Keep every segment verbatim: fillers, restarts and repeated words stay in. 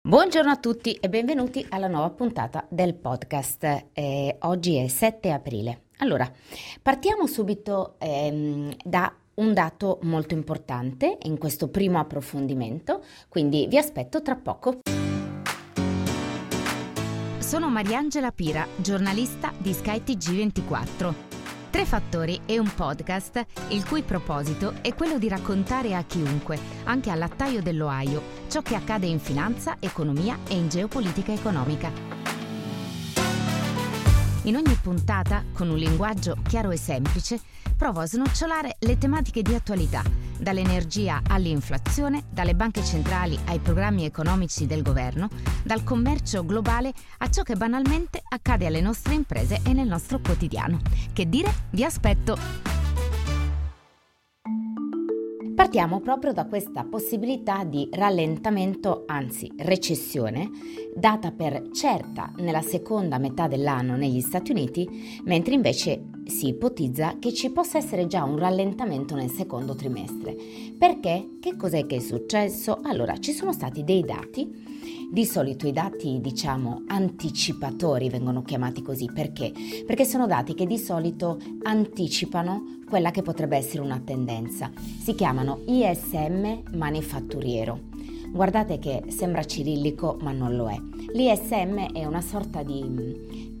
Buongiorno a tutti e benvenuti alla nuova puntata del podcast. Eh, oggi è sette aprile. Allora, partiamo subito ehm, da un dato molto importante in questo primo approfondimento, quindi vi aspetto tra poco. Sono Mariangela Pira, giornalista di Sky T G ventiquattro. Tre Fattori è un podcast il cui proposito è quello di raccontare a chiunque, anche all'attaio dell'Ohio, ciò che accade in finanza, economia e in geopolitica economica. In ogni puntata, con un linguaggio chiaro e semplice, provo a snocciolare le tematiche di attualità, dall'energia all'inflazione, dalle banche centrali ai programmi economici del governo, dal commercio globale a ciò che banalmente accade alle nostre imprese e nel nostro quotidiano. Che dire, vi aspetto! Partiamo proprio da questa possibilità di rallentamento, anzi recessione, data per certa nella seconda metà dell'anno negli Stati Uniti, mentre invece si ipotizza che ci possa essere già un rallentamento nel secondo trimestre. Perché? Che cos'è che è successo? Allora, ci sono stati dei dati. Di solito i dati, diciamo, anticipatori vengono chiamati così. Perché? Perché sono dati che di solito anticipano quella che potrebbe essere una tendenza. Si chiamano I S M manifatturiero. Guardate che sembra cirillico, ma non lo è. L'I S M è una sorta di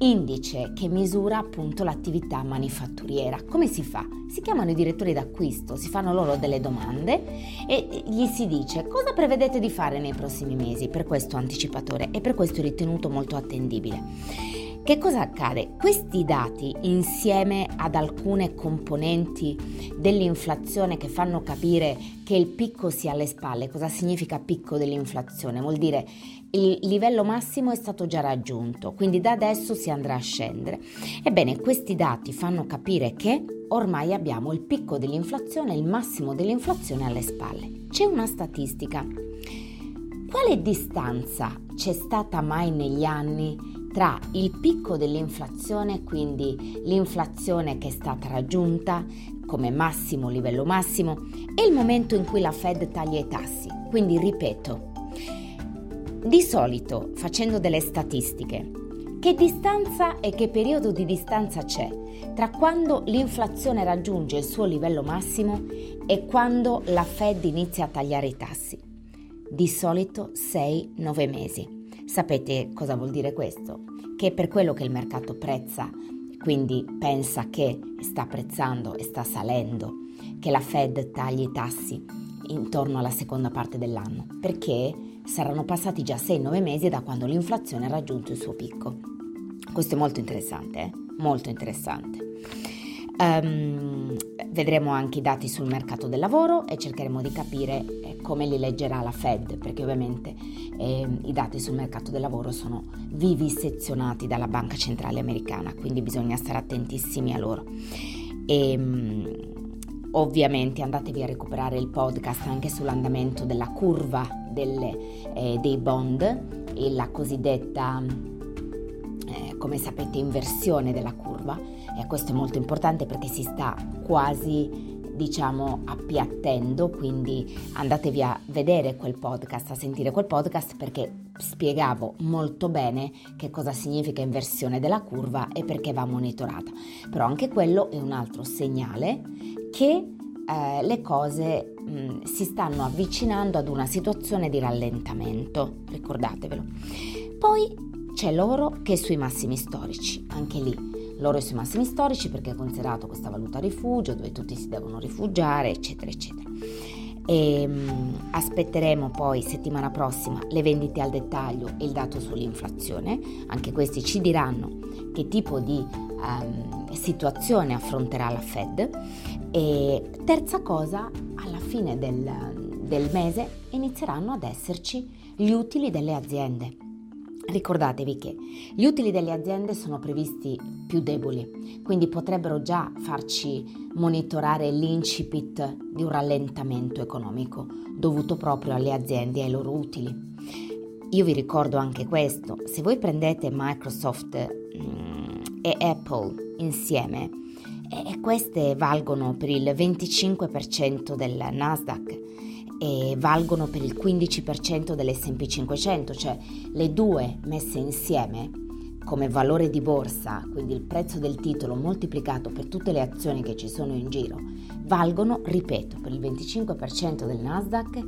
indice che misura appunto l'attività manifatturiera. Come si fa? Si chiamano i direttori d'acquisto, si fanno loro delle domande e gli si dice cosa prevedete di fare nei prossimi mesi per questo anticipatore, e per questo è ritenuto molto attendibile. Che cosa accade? Questi dati, insieme ad alcune componenti dell'inflazione che fanno capire che il picco sia alle spalle. Cosa significa picco dell'inflazione? Vuol dire il livello massimo è stato già raggiunto, quindi da adesso si andrà a scendere. Ebbene, questi dati fanno capire che ormai abbiamo il picco dell'inflazione, il massimo dell'inflazione alle spalle. C'è una statistica. Quale distanza c'è stata mai negli anni tra il picco dell'inflazione, quindi l'inflazione che è stata raggiunta come massimo, livello massimo, e il momento in cui la Fed taglia i tassi? Quindi ripeto, di solito facendo delle statistiche, che distanza e che periodo di distanza c'è tra quando l'inflazione raggiunge il suo livello massimo e quando la Fed inizia a tagliare i tassi? Di solito sei nove mesi. Sapete cosa vuol dire questo? Che per quello che il mercato prezza, quindi pensa che sta prezzando e sta salendo, che la Fed tagli i tassi intorno alla seconda parte dell'anno, perché saranno passati già sei nove mesi da quando l'inflazione ha raggiunto il suo picco. Questo è molto interessante, eh? Molto interessante. Um, vedremo anche i dati sul mercato del lavoro e cercheremo di capire eh, come li leggerà la Fed, perché ovviamente eh, i dati sul mercato del lavoro sono vivisezionati dalla Banca Centrale Americana, quindi bisogna stare attentissimi a loro. E, um, ovviamente andatevi a recuperare il podcast anche sull'andamento della curva delle, eh, dei bond e la cosiddetta, eh, come sapete, inversione della curva. E questo è molto importante perché si sta quasi, diciamo, appiattendo, quindi andatevi a vedere quel podcast, a sentire quel podcast, perché spiegavo molto bene che cosa significa inversione della curva e perché va monitorata. Però anche quello è un altro segnale che eh, le cose mh, si stanno avvicinando ad una situazione di rallentamento, ricordatevelo. Poi c'è l'oro che è sui massimi storici, anche lì. L'oro è sui massimi storici perché è considerato questa valuta rifugio dove tutti si devono rifugiare, eccetera eccetera. E, mh, aspetteremo poi settimana prossima le vendite al dettaglio e il dato sull'inflazione. Anche questi ci diranno che tipo di um, situazione affronterà la Fed. E terza cosa, alla fine del del mese inizieranno ad esserci gli utili delle aziende. Ricordatevi che gli utili delle aziende sono previsti più deboli, quindi potrebbero già farci monitorare l'incipit di un rallentamento economico dovuto proprio alle aziende e ai loro utili. Io vi ricordo anche questo: se voi prendete Microsoft e Apple insieme, e queste valgono per il venticinque per cento del Nasdaq e valgono per il quindici per cento dell'esse and pi cinquecento, cioè le due messe insieme come valore di borsa, quindi il prezzo del titolo moltiplicato per tutte le azioni che ci sono in giro, valgono, ripeto, per il venticinque per cento del Nasdaq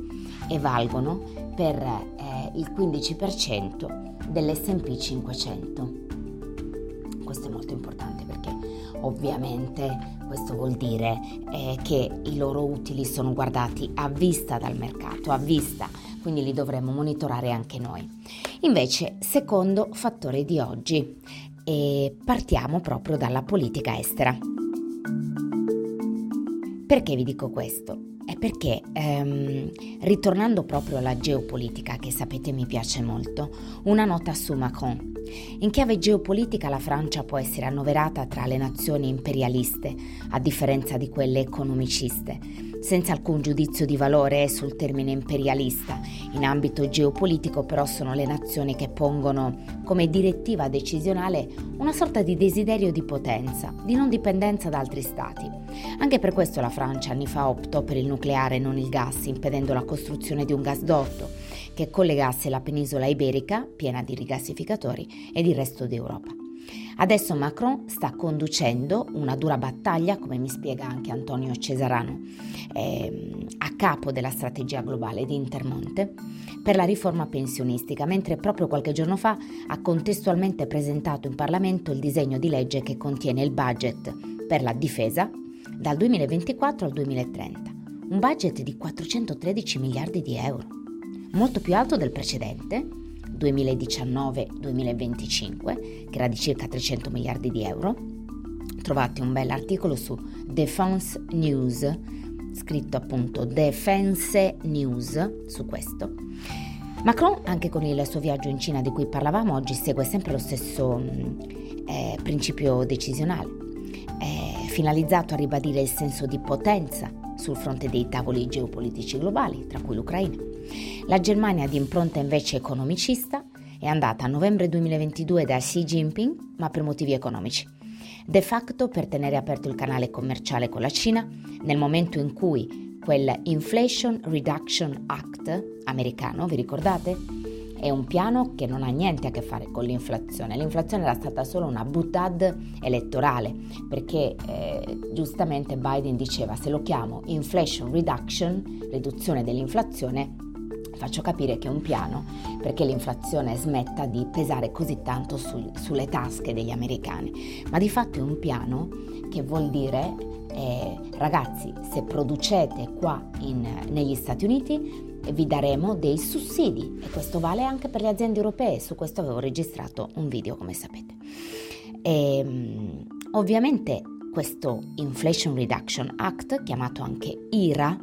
e valgono per eh, il quindici per cento dell'esse and pi cinquecento. Questo è molto importante perché ovviamente questo vuol dire eh, che i loro utili sono guardati a vista dal mercato, a vista, quindi li dovremo monitorare anche noi. Invece, secondo fattore di oggi, e partiamo proprio dalla politica estera. Perché vi dico questo? È perché, ehm, ritornando proprio alla geopolitica, che sapete mi piace molto, una nota su Macron. In chiave geopolitica la Francia può essere annoverata tra le nazioni imperialiste, a differenza di quelle economiciste, senza alcun giudizio di valore sul termine imperialista. In ambito geopolitico però sono le nazioni che pongono come direttiva decisionale una sorta di desiderio di potenza, di non dipendenza da altri stati. Anche per questo la Francia anni fa optò per il nucleare e non il gas, impedendo la costruzione di un gasdotto che collegasse la penisola iberica, piena di rigassificatori, ed il resto d'Europa. Adesso Macron sta conducendo una dura battaglia, come mi spiega anche Antonio Cesarano, eh, a capo della strategia globale di Intermonte, per la riforma pensionistica, mentre proprio qualche giorno fa ha contestualmente presentato in Parlamento il disegno di legge che contiene il budget per la difesa dal duemilaventiquattro al duemilatrenta, un budget di quattrocentotredici miliardi di euro. Molto più alto del precedente, duemiladiciannove duemilaventicinque, che era di circa trecento miliardi di euro. Trovate un bell'articolo su Defense News, scritto appunto Defense News, su questo. Macron, anche con il suo viaggio in Cina di cui parlavamo oggi, segue sempre lo stesso eh, principio decisionale, eh, finalizzato a ribadire il senso di potenza sul fronte dei tavoli geopolitici globali, tra cui l'Ucraina. La Germania, di impronta invece economicista, è andata a novembre duemilaventidue da Xi Jinping, ma per motivi economici. De facto per tenere aperto il canale commerciale con la Cina, nel momento in cui quel Inflation Reduction Act americano, vi ricordate? È un piano che non ha niente a che fare con l'inflazione. L'inflazione era stata solo una boutade elettorale, perché eh, giustamente Biden diceva: se lo chiamo Inflation Reduction, riduzione dell'inflazione, faccio capire che è un piano perché l'inflazione smetta di pesare così tanto su, sulle tasche degli americani. Ma di fatto è un piano che vuol dire eh, ragazzi, se producete qua in, negli Stati Uniti vi daremo dei sussidi, e questo vale anche per le aziende europee. Su questo avevo registrato un video, come sapete. E, ovviamente questo Inflation Reduction Act, chiamato anche I R A,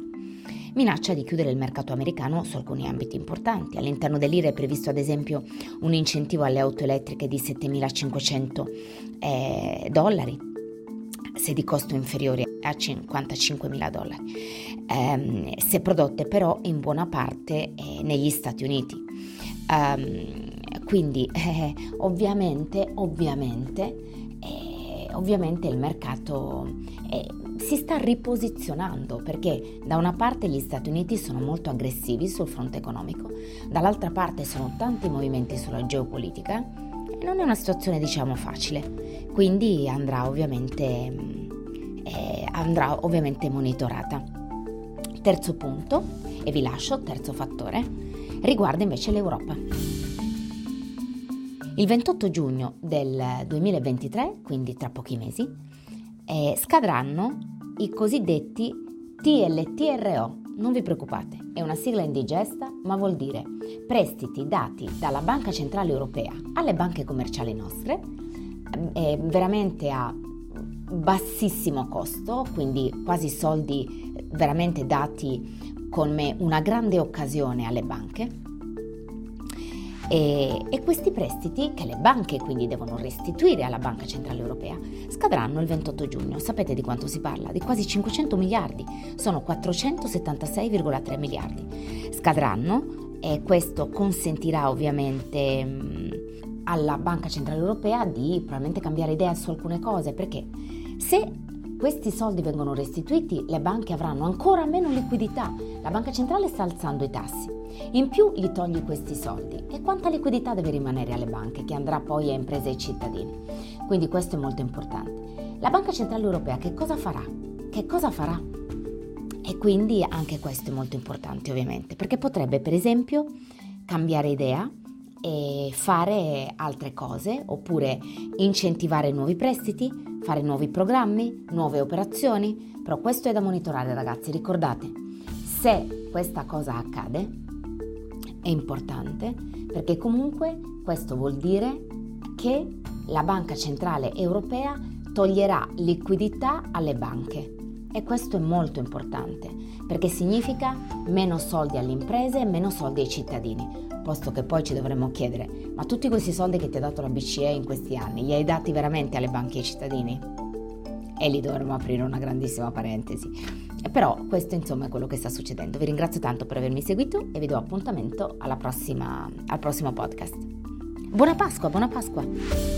minaccia di chiudere il mercato americano su alcuni ambiti importanti. All'interno dell'I R A è previsto ad esempio un incentivo alle auto elettriche di settemilacinquecento dollari se di costo inferiore a cinquantacinquemila dollari, ehm, se prodotte però in buona parte eh, negli Stati Uniti. Ehm, quindi eh, ovviamente, ovviamente, eh, ovviamente il mercato eh, si sta riposizionando, perché da una parte gli Stati Uniti sono molto aggressivi sul fronte economico, dall'altra parte sono tanti movimenti sulla geopolitica e non è una situazione, diciamo, facile, quindi andrà ovviamente andrà ovviamente monitorata. Terzo punto, e vi lascio, terzo fattore, riguarda invece l'Europa. Il ventotto giugno del duemilaventitré, quindi tra pochi mesi, eh, scadranno i cosiddetti T L T R O. Non vi preoccupate, è una sigla indigesta, ma vuol dire prestiti dati dalla Banca Centrale Europea alle banche commerciali nostre, eh, veramente a bassissimo costo, quindi quasi soldi veramente dati come una grande occasione alle banche, e, e questi prestiti che le banche quindi devono restituire alla Banca Centrale Europea scadranno il ventotto giugno. Sapete di quanto si parla? Di quasi cinquecento miliardi, sono quattrocentosettantasei virgola tre miliardi. Scadranno, e questo consentirà ovviamente mh, alla Banca Centrale Europea di probabilmente cambiare idea su alcune cose, perché se questi soldi vengono restituiti, le banche avranno ancora meno liquidità. La banca centrale sta alzando i tassi. In più gli togli questi soldi. E quanta liquidità deve rimanere alle banche, che andrà poi a imprese e cittadini? Quindi questo è molto importante. La Banca Centrale Europea che cosa farà? Che cosa farà? E quindi anche questo è molto importante, ovviamente, perché potrebbe, per esempio, cambiare idea e fare altre cose, oppure incentivare nuovi prestiti, fare nuovi programmi, nuove operazioni. Però questo è da monitorare, ragazzi, ricordate, se questa cosa accade è importante, perché comunque questo vuol dire che la Banca Centrale Europea toglierà liquidità alle banche, e questo è molto importante perché significa meno soldi alle imprese e meno soldi ai cittadini, posto che poi ci dovremmo chiedere: ma tutti questi soldi che ti ha dato la B C E in questi anni li hai dati veramente alle banche e ai cittadini? E lì dovremmo aprire una grandissima parentesi, però questo insomma è quello che sta succedendo. Vi ringrazio tanto per avermi seguito e vi do appuntamento alla prossima, al prossimo podcast. Buona Pasqua, buona Pasqua!